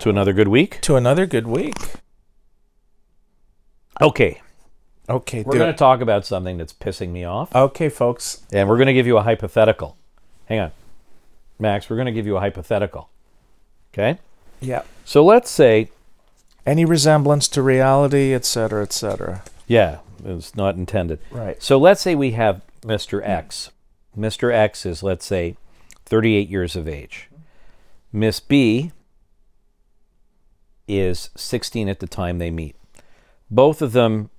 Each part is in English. To another good week? To another good week. Okay. Okay, we're going to talk about something that's pissing me off. Okay, folks. And we're going to give you a hypothetical. Hang on. Max, we're going to give you a hypothetical. Okay? Yeah. So let's say... any resemblance to reality, et cetera, et cetera. Yeah, it's not intended. Right. So let's say we have Mr. X. Mr. X is, let's say, 38 years of age. Miss B is 16 at the time they meet. Both of them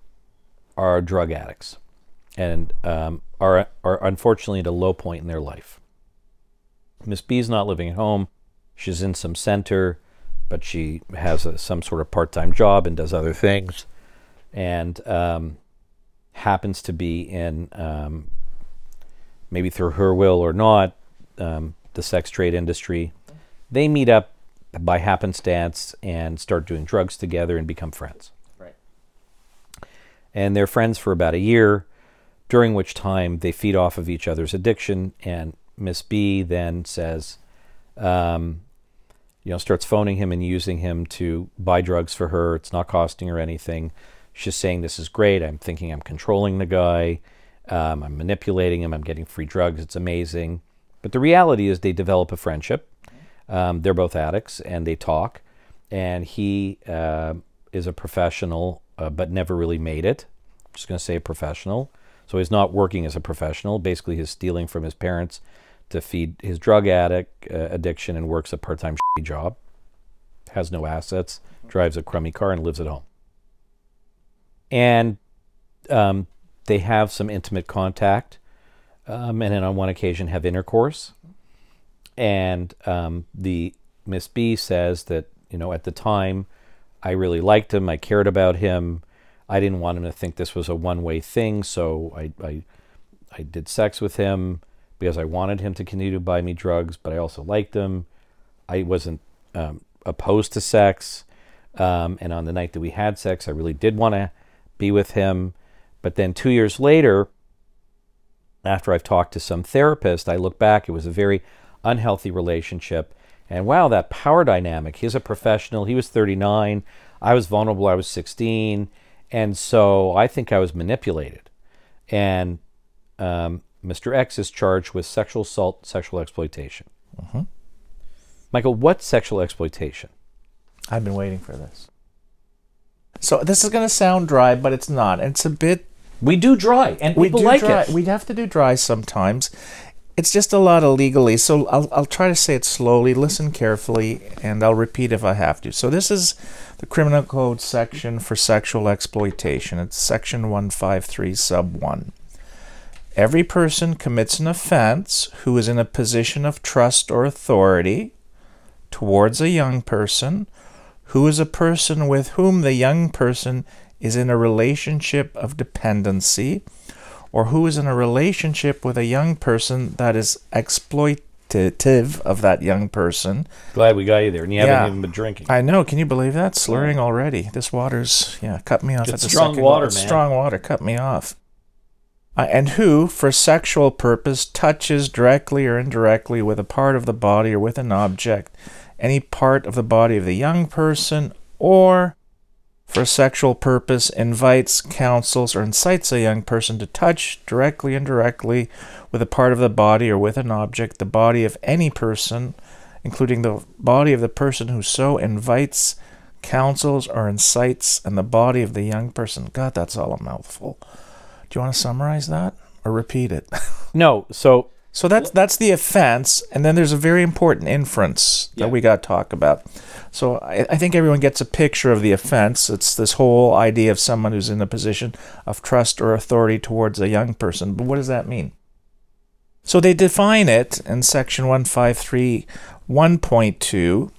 are drug addicts and are unfortunately at a low point in their life. Miss B's not living at home. She's in some center, but she has some sort of part-time job and does other things and happens to be in, maybe through her will or not, the sex trade industry. They meet up by happenstance and start doing drugs together and become friends. Right. And they're friends for about a year, during which time they feed off of each other's addiction. And Miss B then says, starts phoning him and using him to buy drugs for her. It's not costing her anything. She's saying, this is great. I'm thinking I'm controlling the guy. I'm manipulating him. I'm getting free drugs. It's amazing. But the reality is they develop a friendship. They're both addicts, and they talk. And he is a professional, but never really made it. I'm just going to say a professional. So he's not working as a professional. Basically, he's stealing from his parents to feed his drug addiction and works a part-time shitty job. Has no assets, drives a crummy car, and lives at home. And they have some intimate contact, and then on one occasion have intercourse. And the Miss B says that, at the time, I really liked him. I cared about him. I didn't want him to think this was a one-way thing. So I did sex with him because I wanted him to continue to buy me drugs, but I also liked him. I wasn't opposed to sex. And on the night that we had sex, I really did want to be with him. But then 2 years later, after I've talked to some therapist, I look back. It was a very unhealthy relationship, and wow, that power dynamic. He's a professional. He was 39. I was vulnerable. I was 16, and so I think I was manipulated. And Mr. X is charged with sexual assault, sexual exploitation. Mm-hmm. Michael, what's sexual exploitation? I've been waiting for this. So this is going to sound dry, but it's not. It's a bit. We do dry, and people like it. We have to do dry sometimes. It's just a lot of legalese, so I'll try to say it slowly, listen carefully, and I'll repeat if I have to. So this is the Criminal Code section for sexual exploitation. It's section 153, sub 1. Every person commits an offense who is in a position of trust or authority towards a young person, who is a person with whom the young person is in a relationship of dependency, or who is in a relationship with a young person that is exploitative of that young person. Glad we got you there, and you haven't even been drinking. I know. Can you believe that? Slurring already. This water's, cut me off. It's at strong water, man. Strong water, cut me off. And who, for sexual purpose, touches directly or indirectly with a part of the body or with an object, any part of the body of the young person, or... for sexual purpose, invites, counsels, or incites a young person to touch, directly, indirectly, with a part of the body or with an object, the body of any person, including the body of the person who so invites, counsels, or incites, and the body of the young person. God, that's all a mouthful. Do you want to summarize that or repeat it? No, So that's the offense, and then there's a very important inference that we got to talk about. So I think everyone gets a picture of the offense. It's this whole idea of someone who's in a position of trust or authority towards a young person. But what does that mean? So they define it in section 153, 1.2,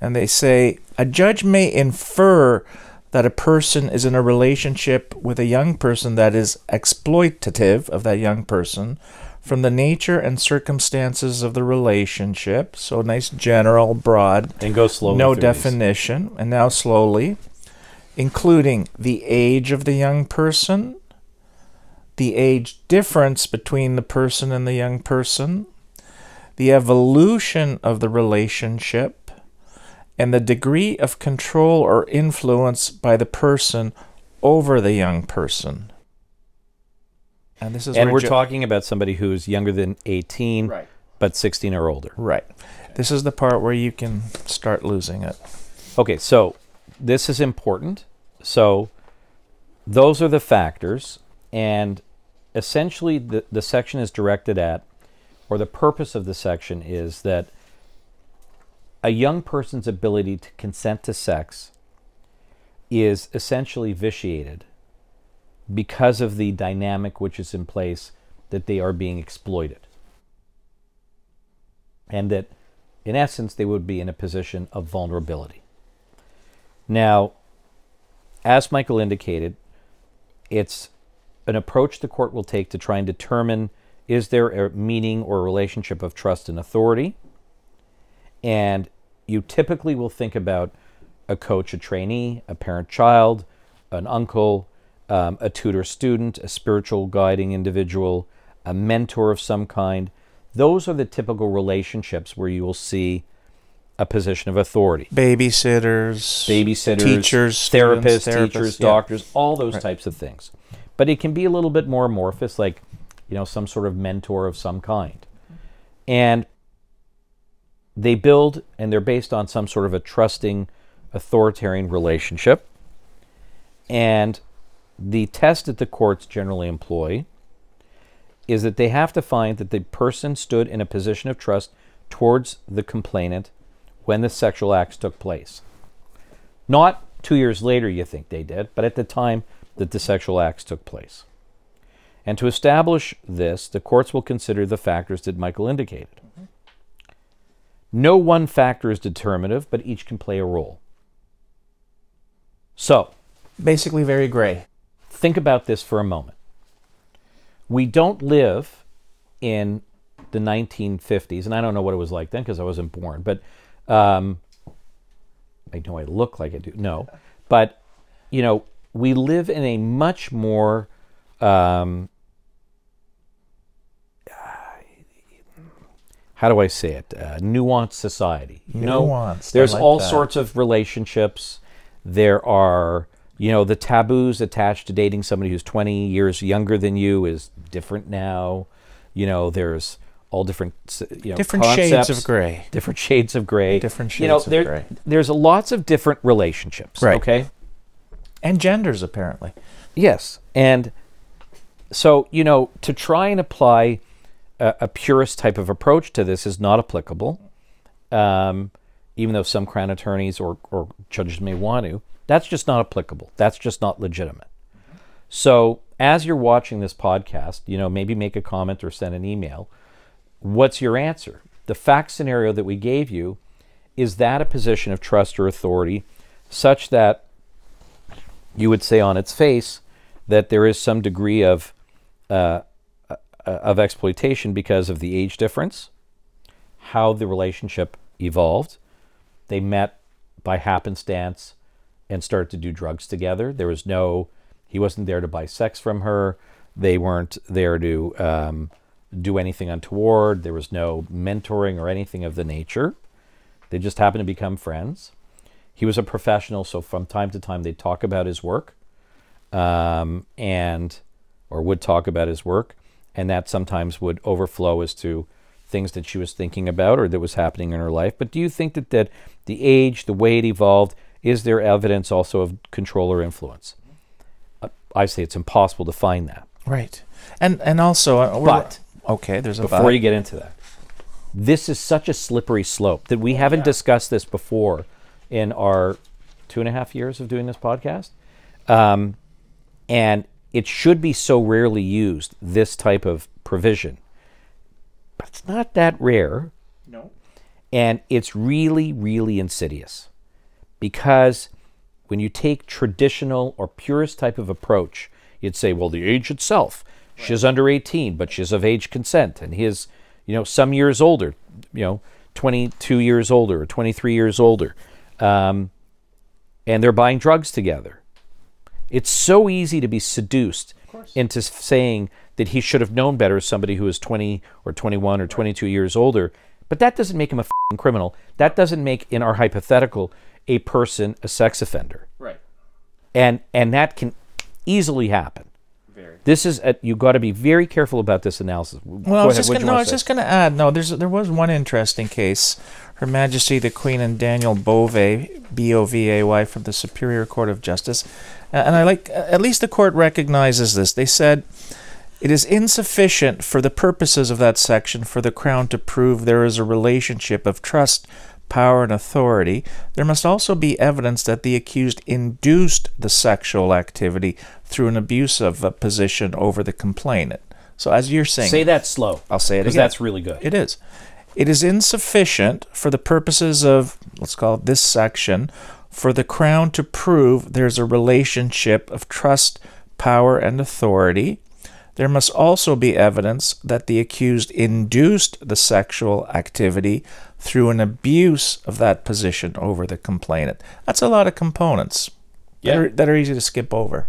and they say, a judge may infer that a person is in a relationship with a young person that is exploitative of that young person, from the nature and circumstances of the relationship. So nice, general, broad. And go slowly. No definition. These. And now slowly. Including the age of the young person, the age difference between the person and the young person, the evolution of the relationship, and the degree of control or influence by the person over the young person. And this is and we're talking about somebody who's younger than 18, right, but 16 or older. Right. Okay. This is the part where you can start losing it. Okay, so this is important. So those are the factors, and essentially the section is directed at, or the purpose of the section is that a young person's ability to consent to sex is essentially vitiated because of the dynamic which is in place that they are being exploited. And that, in essence, they would be in a position of vulnerability. Now, as Michael indicated, it's an approach the court will take to try and determine, is there a meaning or relationship of trust and authority? And you typically will think about a coach, a trainee, a parent-child, an uncle, a tutor-student, a spiritual guiding individual, a mentor of some kind. Those are the typical relationships where you will see a position of authority. Babysitters, teachers, therapists, teachers, doctors, yeah, all those right types of things. But it can be a little bit more amorphous, like, you know, some sort of mentor of some kind. And they build, and they're based on some sort of a trusting, authoritarian relationship. And the test that the courts generally employ is that they have to find that the person stood in a position of trust towards the complainant when the sexual acts took place. Not 2 years later, you think they did, but at the time that the sexual acts took place. And to establish this, the courts will consider the factors that Michael indicated. Mm-hmm. No one factor is determinative, but each can play a role. So, basically very gray. Think about this for a moment. We don't live in the 1950s, and I don't know what it was like then because I wasn't born, but I know I look like I do. No. But, you know, we live in a much more how do I say it? Nuanced society. Nuanced. There's like all sorts of relationships. There are, you know, the taboos attached to dating somebody who's 20 years younger than you is different now. You know, there's all different, you know, different concepts, shades of gray. Different shades of gray. Different shades, you know, of gray. There's lots of different relationships. Right. Okay. And genders, apparently. Yes. And so, you know, to try and apply a purist type of approach to this is not applicable, even though some crown attorneys or judges may want to. That's just not applicable. That's just not legitimate. So as you're watching this podcast, you know, maybe make a comment or send an email. What's your answer? The fact scenario that we gave you, is that a position of trust or authority such that you would say on its face that there is some degree of exploitation because of the age difference, how the relationship evolved. They met by happenstance and started to do drugs together. There was no, he wasn't there to buy sex from her. They weren't there to do anything untoward. There was no mentoring or anything of the nature. They just happened to become friends. He was a professional, so from time to time they'd talk about his work, and that sometimes would overflow as to things that she was thinking about or that was happening in her life. But do you think that the age, the way it evolved, is there evidence also of control or influence? I say it's impossible to find that. Right. And also... Before you get into that, this is such a slippery slope that we haven't discussed this before in our 2.5 years of doing this podcast. And it should be so rarely used, this type of provision. But it's not that rare. No. And it's really, really insidious. Because when you take traditional or purist type of approach, you'd say, well, the age itself, right, she's under 18, but she's of age consent, and he is, you know, some years older, you know, 22 years older or 23 years older, and they're buying drugs together. It's so easy to be seduced into saying that he should have known better as somebody who is 20 or 21 or 22 years older, But that doesn't make him a f***ing criminal. That doesn't make, in our hypothetical, a person a sex offender. Right. And that can easily happen. Very. This is you got to be very careful about this analysis. Well, there was one interesting case. Her Majesty the Queen and Daniel Bove, B-O-V-A-Y, from the Superior Court of Justice, and I like at least the court recognizes this. They said it is insufficient for the purposes of that section for the Crown to prove there is a relationship of trust, power, and authority. There must also be evidence that the accused induced the sexual activity through an abusive position over the complainant. So as you're saying, say that slow. I'll say it again because that's really good. It is. It is insufficient for the purposes of, let's call it this section, for the Crown to prove there's a relationship of trust, power, and authority. There must also be evidence that the accused induced the sexual activity through an abuse of that position over the complainant. That's a lot of components that are easy to skip over,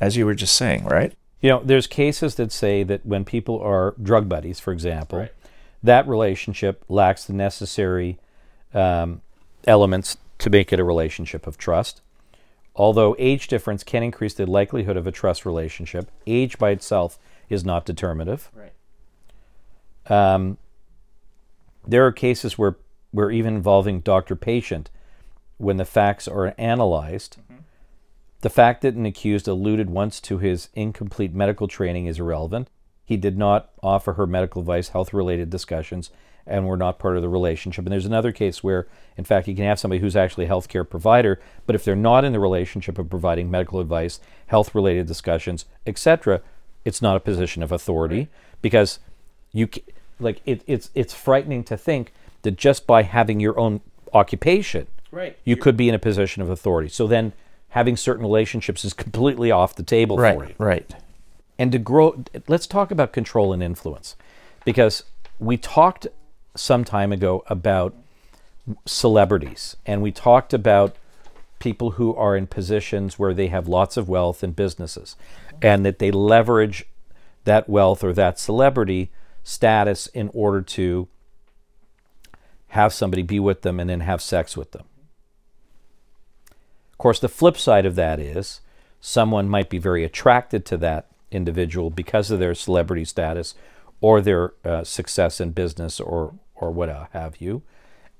as you were just saying, right? You know, there's cases that say that when people are drug buddies, for example, right, that relationship lacks the necessary elements to make it a relationship of trust. Although age difference can increase the likelihood of a trust relationship, age by itself is not determinative. Right. There are cases where even involving doctor-patient, when the facts are analyzed, mm-hmm, the fact that an accused alluded once to his incomplete medical training is irrelevant. He did not offer her medical advice, health-related discussions, and were not part of the relationship. And there's another case where, in fact, you can have somebody who's actually a healthcare provider, but if they're not in the relationship of providing medical advice, health-related discussions, etc., it's not a position of authority, right, because you like it's frightening to think that just by having your own occupation, right, you could be in a position of authority. So then, having certain relationships is completely off the table, right, for you. Right. And to grow, let's talk about control and influence, because we talked some time ago about celebrities, and we talked about people who are in positions where they have lots of wealth and businesses, and that they leverage that wealth or that celebrity status in order to have somebody be with them and then have sex with them. Of course, the flip side of that is someone might be very attracted to that individual because of their celebrity status or their success in business or what have you.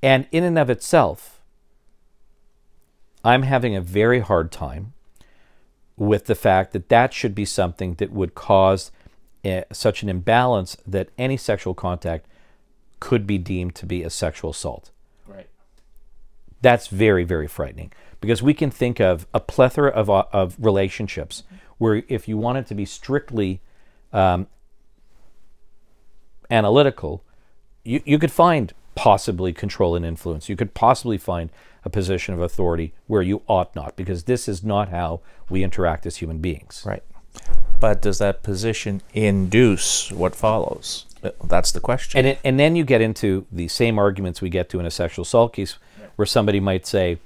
And in and of itself, I'm having a very hard time with the fact that that should be something that would cause such an imbalance that any sexual contact could be deemed to be a sexual assault. Right. That's very, very frightening, because we can think of a plethora of relationships where if you want it to be strictly analytical, you could find possibly control and influence. You could possibly find a position of authority where you ought not, because this is not how we interact as human beings. Right. But does that position induce what follows? That's the question. And then you get into the same arguments we get to in a sexual assault case, where somebody might say,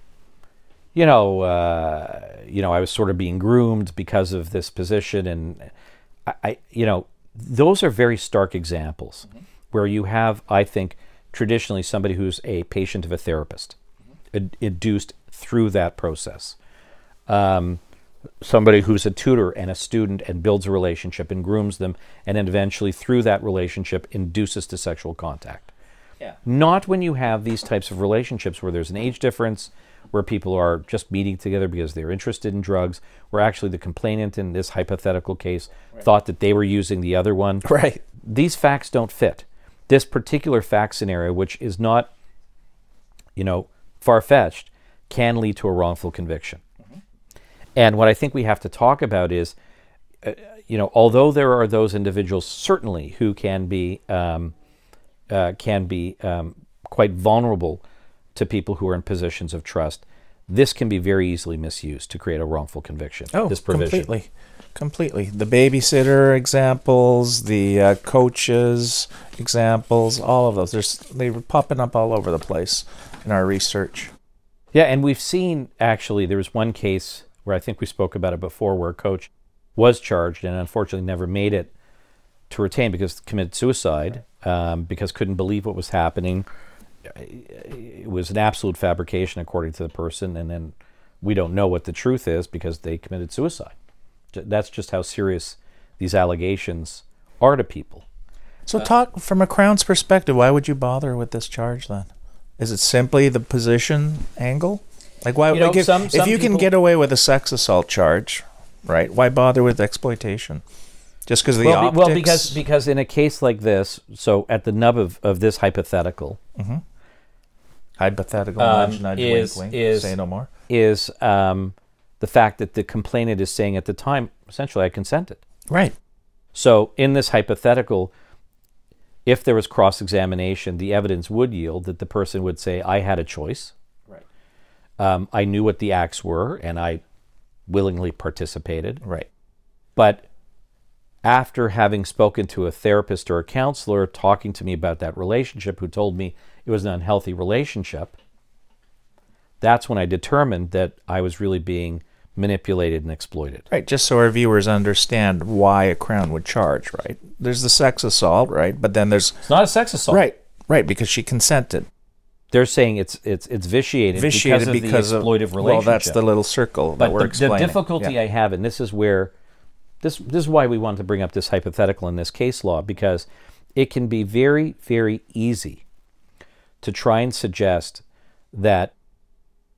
I was sort of being groomed because of this position, and I those are very stark examples, mm-hmm, where you have, I think, traditionally somebody who's a patient of a therapist, mm-hmm, induced through that process. Somebody who's a tutor and a student and builds a relationship and grooms them, and then eventually through that relationship induces to sexual contact. Yeah. Not when you have these types of relationships where there's an age difference, where people are just meeting together because they're interested in drugs, where actually the complainant in this hypothetical case, right, thought that they were using the other one. Right. These facts don't fit. This particular fact scenario, which is not, far-fetched, can lead to a wrongful conviction. Mm-hmm. And what I think we have to talk about is, although there are those individuals certainly who can be quite vulnerable to people who are in positions of trust, this can be very easily misused to create a wrongful conviction. Oh, this provision. Completely. The babysitter examples, the coaches examples, all of those. They were popping up all over the place in our research. Yeah, and we've seen, actually, there was one case where I think we spoke about it before, where a coach was charged and unfortunately never made it to retain because committed suicide. because couldn't believe what was happening. It was an absolute fabrication, according to the person, and then we don't know what the truth is because they committed suicide. That's just how serious these allegations are to people. So talk from a Crown's perspective, why would you bother with this charge then? Is it simply the position angle? Like, why would if you can get away with a sex assault charge, right, why bother with exploitation? Just because of the optics? Well, because in a case like this, so at the nub of this hypothetical, mm-hmm. hypothetical, nudge, is, wink, wink, is, say no more, is the fact that the complainant is saying at the time, essentially, I consented. Right. So in this hypothetical, if there was cross-examination, the evidence would yield that the person would say, I had a choice. Right. I knew what the acts were, and I willingly participated. Right. But after having spoken to a therapist or a counselor talking to me about that relationship, who told me it was an unhealthy relationship, that's when I determined that I was really being manipulated and exploited. Right, just so our viewers understand why a Crown would charge, right? There's the sex assault, right? But then there's... It's not a sex assault. Right, because she consented. They're saying it's vitiated because of the exploitive relationship. Well, that's the little circle that we're explaining. But the difficulty I have, and this is where... This is why we wanted to bring up this hypothetical in this case law, because it can be very, very easy to try and suggest that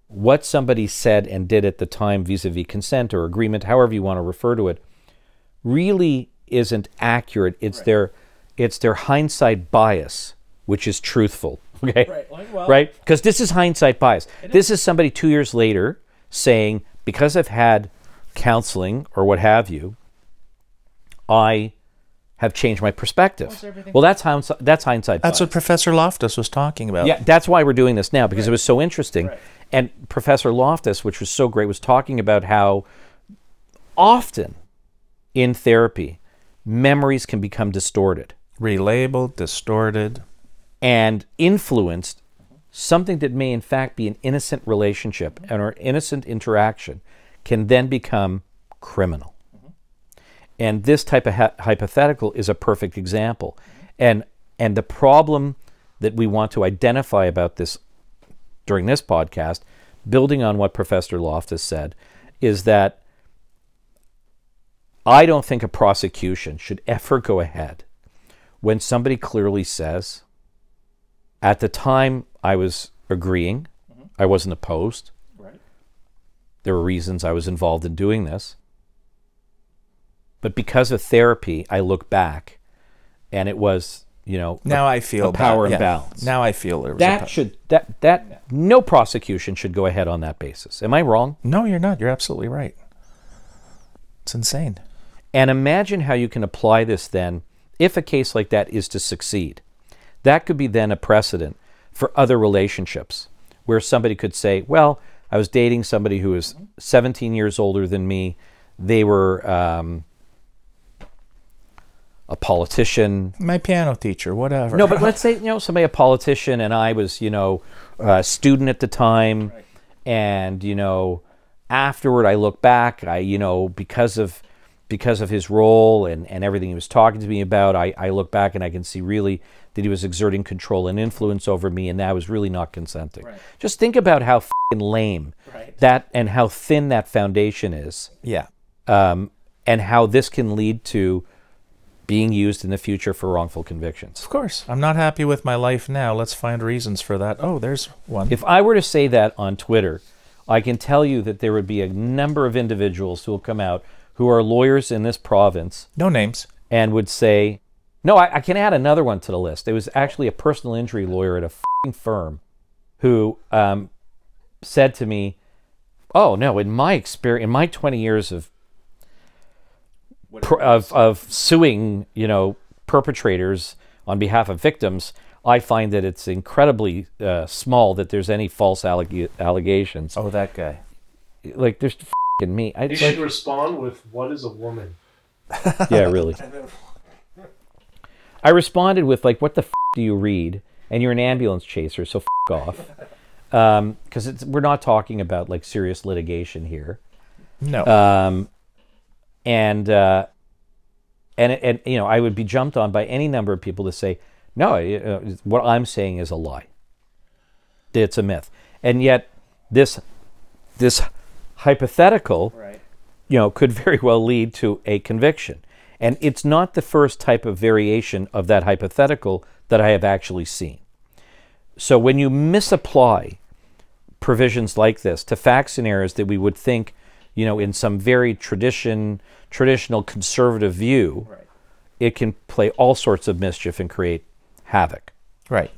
what somebody said and did at the time vis-a-vis consent or agreement, however you want to refer to it, really isn't accurate. It's right. It's their hindsight bias, which is truthful. Okay? Right. Right? Because this is hindsight bias. This is somebody 2 years later saying, because I've had counseling or what have you, I have changed my perspective. Well, that's hindsight bias. That's what Professor Loftus was talking about. Yeah, that's why we're doing this now, because it was so interesting. Right. And Professor Loftus, which was so great, was talking about how often in therapy, memories can become distorted. Relabeled, distorted. And influenced something that may in fact be an innocent relationship and or innocent interaction can then become criminal. And this type of hypothetical is a perfect example. And the problem that we want to identify about this during this podcast, building on what Professor Loftus said, is that I don't think a prosecution should ever go ahead when somebody clearly says, at the time I was agreeing, I wasn't opposed, there were reasons I was involved in doing this. But because of therapy, I look back, and it was, now I feel a power imbalance. Now I feel there was that no prosecution should go ahead on that basis. Am I wrong? No, you're not. You're absolutely right. It's insane. And imagine how you can apply this then, if a case like that is to succeed. That could be then a precedent for other relationships, where somebody could say, well, I was dating somebody who was 17 years older than me. They were... a politician, my piano teacher, whatever. No, but let's say somebody, a politician, and I was a student at the time, right. And afterward I look back, I because of his role and everything he was talking to me about, I look back and I can see really that he was exerting control and influence over me, and that I was really not consenting. Right. Just think about how f***ing lame that and how thin that foundation is. Yeah, and how this can lead to being used in the future for wrongful convictions. Of course. I'm not happy with my life now. Let's find reasons for that. Oh, there's one. If I were to say that on Twitter, I can tell you that there would be a number of individuals who will come out who are lawyers in this province. No names. And would say, no, I can add another one to the list. It was actually a personal injury lawyer at a f***ing firm who said to me, oh, no, in my experience, in my 20 years of suing, perpetrators on behalf of victims, I find that it's incredibly small that there's any false allegations. Oh, that guy! Like, there's f***ing me. You should respond with, "What is a woman?" Yeah, really. I responded with "What the f*** do you read?" And you're an ambulance chaser, so f*** off. Because we're not talking about serious litigation here. No. And I would be jumped on by any number of people to say, No, what I'm saying is a lie. It's a myth. And yet this hypothetical, right, could very well lead to a conviction. And it's not the first type of variation of that hypothetical that I have actually seen. So when you misapply provisions like this to fact scenarios that we would think, in some very traditional conservative view, right, it can play all sorts of mischief and create havoc. Right.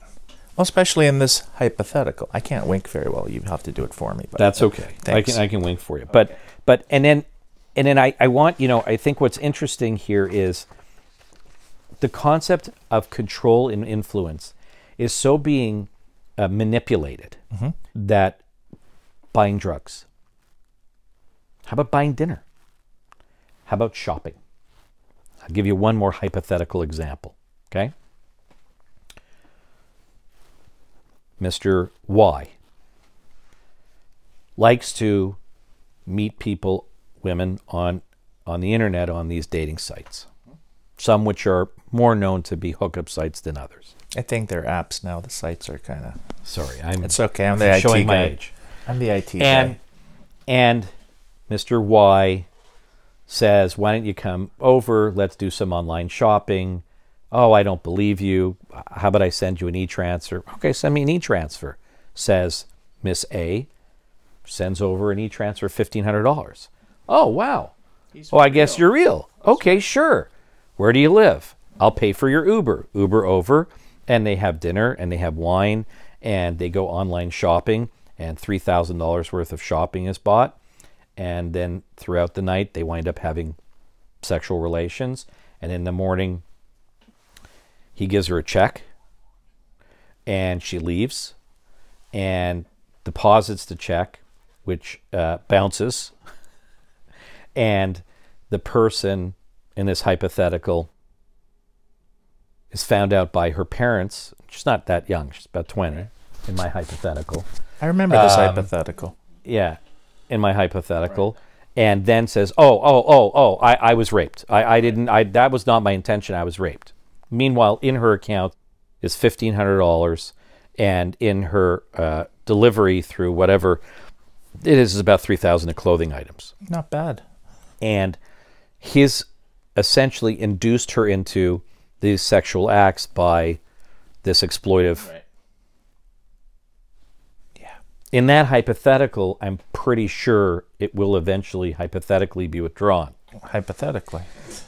Well, especially in this hypothetical. I can't wink very well. You have to do it for me. But that's okay. Thanks. I can wink for you. Okay. But then I want, I think what's interesting here is the concept of control and influence is so being manipulated, mm-hmm, that buying drugs. How about buying dinner? How about shopping? I'll give you one more hypothetical example, okay? Mr. Y likes to meet people, women, on the internet on these dating sites, some which are more known to be hookup sites than others. I think they're apps now. The sites are kind of... Sorry, it's okay. I'm the IT showing guy. My age. I'm the IT guy. And Mr. Y says, why don't you come over? Let's do some online shopping. Oh, I don't believe you. How about I send you an e-transfer? Okay, send me an e-transfer, says Miss A. Sends over an e-transfer of $1,500. Oh, wow. I guess you're real. Okay, sure. Where do you live? I'll pay for your Uber. Uber over, and they have dinner, and they have wine, and they go online shopping, and $3,000 worth of shopping is bought. And then throughout the night, they wind up having sexual relations. And in the morning, he gives her a check, and she leaves and deposits the check, which bounces. And the person in this hypothetical is found out by her parents. She's not that young. She's about 20 in my hypothetical. I remember this hypothetical. Yeah. In my hypothetical, right, and then says, I was raped. That was not my intention. I was raped. Meanwhile, in her account is $1,500, and in her delivery through whatever it is about 3,000 of clothing items. Not bad. And he's essentially induced her into these sexual acts by this exploitive... Right. In that hypothetical, I'm pretty sure it will eventually hypothetically be withdrawn. Hypothetically.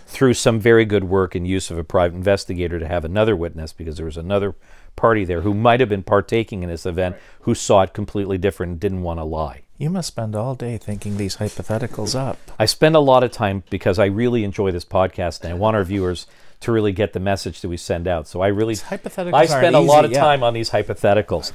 Through some very good work and use of a private investigator to have another witness, because there was another party there who might have been partaking in this event, right, who saw it completely different and didn't want to lie. You must spend all day thinking these hypotheticals up. I spend a lot of time because I really enjoy this podcast and I want our viewers to really get the message that we send out. So I really... These hypotheticals I spend a lot of time on these hypotheticals.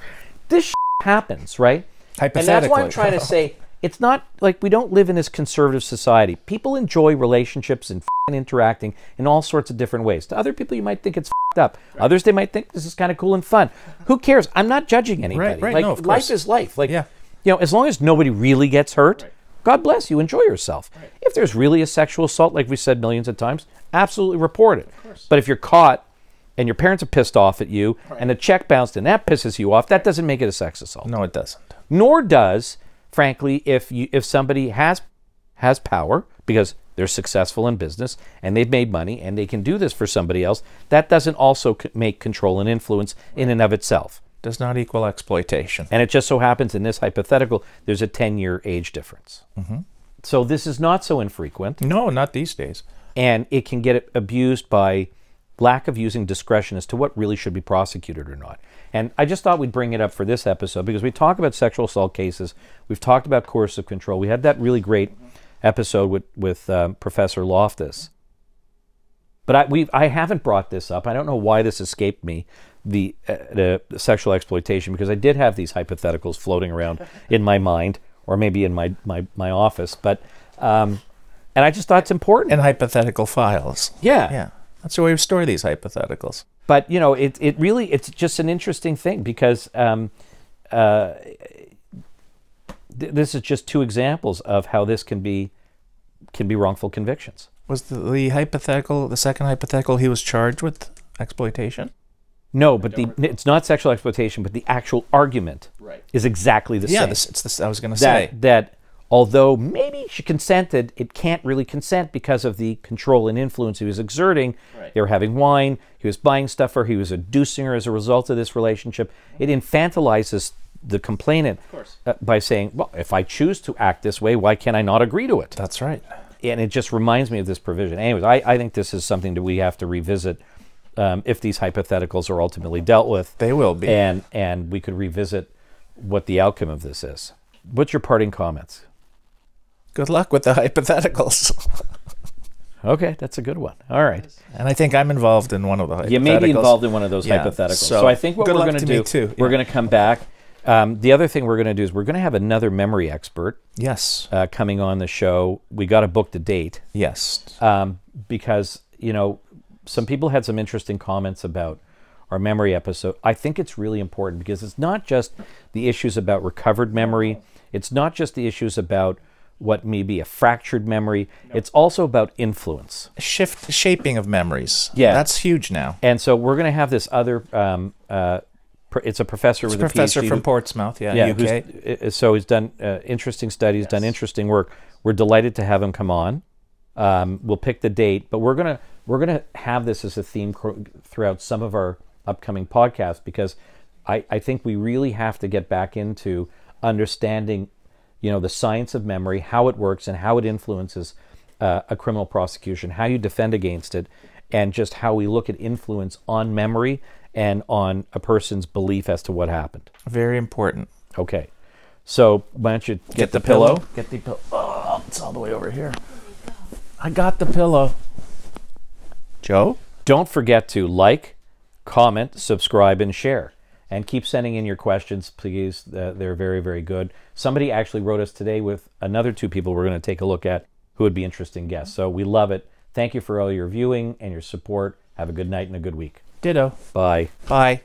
This happens, right? And that's why I'm trying to say it's not like we don't live in this conservative society. People enjoy relationships and interacting in all sorts of different ways. To other people, you might think it's up. Right. Others, they might think this is kind of cool and fun. Who cares? I'm not judging anybody. Right. Like, no, of course. Life is life. Like, yeah, as long as nobody really gets hurt, right, God bless you. Enjoy yourself. Right. If there's really a sexual assault, like we said millions of times, absolutely report it. But if you're caught, and your parents are pissed off at you, right, and the check bounced, and that pisses you off, that doesn't make it a sex assault. No, it doesn't. Nor does, frankly, if somebody has power, because they're successful in business, and they've made money, and they can do this for somebody else, that doesn't also make control and influence, right, in and of itself. Does not equal exploitation. And it just so happens in this hypothetical, there's a 10-year age difference. Mm-hmm. So this is not so infrequent. No, not these days. And it can get abused by... lack of using discretion as to what really should be prosecuted or not. And I just thought we'd bring it up for this episode because we talk about sexual assault cases. We've talked about coercive control. We had that really great episode with Professor Loftus. But I haven't brought this up. I don't know why this escaped me, the sexual exploitation, because I did have these hypotheticals floating around in my mind or maybe in my office. But and I just thought it's important. And hypothetical files. Yeah. Yeah. That's the way we store these hypotheticals. But, it really, it's just an interesting thing because this is just two examples of how this can be wrongful convictions. Was the second hypothetical he was charged with exploitation? No, but it's not sexual exploitation, but the actual argument is exactly the same. Yeah, I was going to say. That although maybe she consented, it can't really consent because of the control and influence he was exerting. Right. They were having wine. He was buying stuff for her. He was adducing her as a result of this relationship. It infantilizes the complainant by saying, well, if I choose to act this way, why can't I not agree to it? That's right. And it just reminds me of this provision. Anyways, I think this is something that we have to revisit. If these hypotheticals are ultimately dealt with. They will be. And we could revisit what the outcome of this is. What's your parting comments? Good luck with the hypotheticals. Okay, that's a good one. All right. And I think I'm involved in one of the hypotheticals. You may be involved in one of those hypotheticals. So I think what we're going to do, we're going to come back. The other thing we're going to do is we're going to have another memory expert. Yes. Coming on the show. We got to book the date. Yes. Because, some people had some interesting comments about our memory episode. I think it's really important because it's not just the issues about recovered memory. It's not just the issues about what may be a fractured memory. No. It's also about influence. Shaping of memories. Yeah. That's huge now. And so we're going to have this other, it's a professor with a PhD. It's a professor from Portsmouth, UK. So he's done interesting studies, done interesting work. We're delighted to have him come on. We'll pick the date, but we're gonna have this as a theme throughout some of our upcoming podcasts because I think we really have to get back into understanding, the science of memory, how it works, and how it influences a criminal prosecution, how you defend against it, and just how we look at influence on memory and on a person's belief as to what happened. Very important. Okay, so why don't you get the pillow? Get the pillow. Oh, it's all the way over here. I got the pillow. Joe? Don't forget to like, comment, subscribe, and share. And keep sending in your questions, please. They're very, very good. Somebody actually wrote us today with another two people we're going to take a look at who would be interesting guests. So we love it. Thank you for all your viewing and your support. Have a good night and a good week. Ditto. Bye. Bye.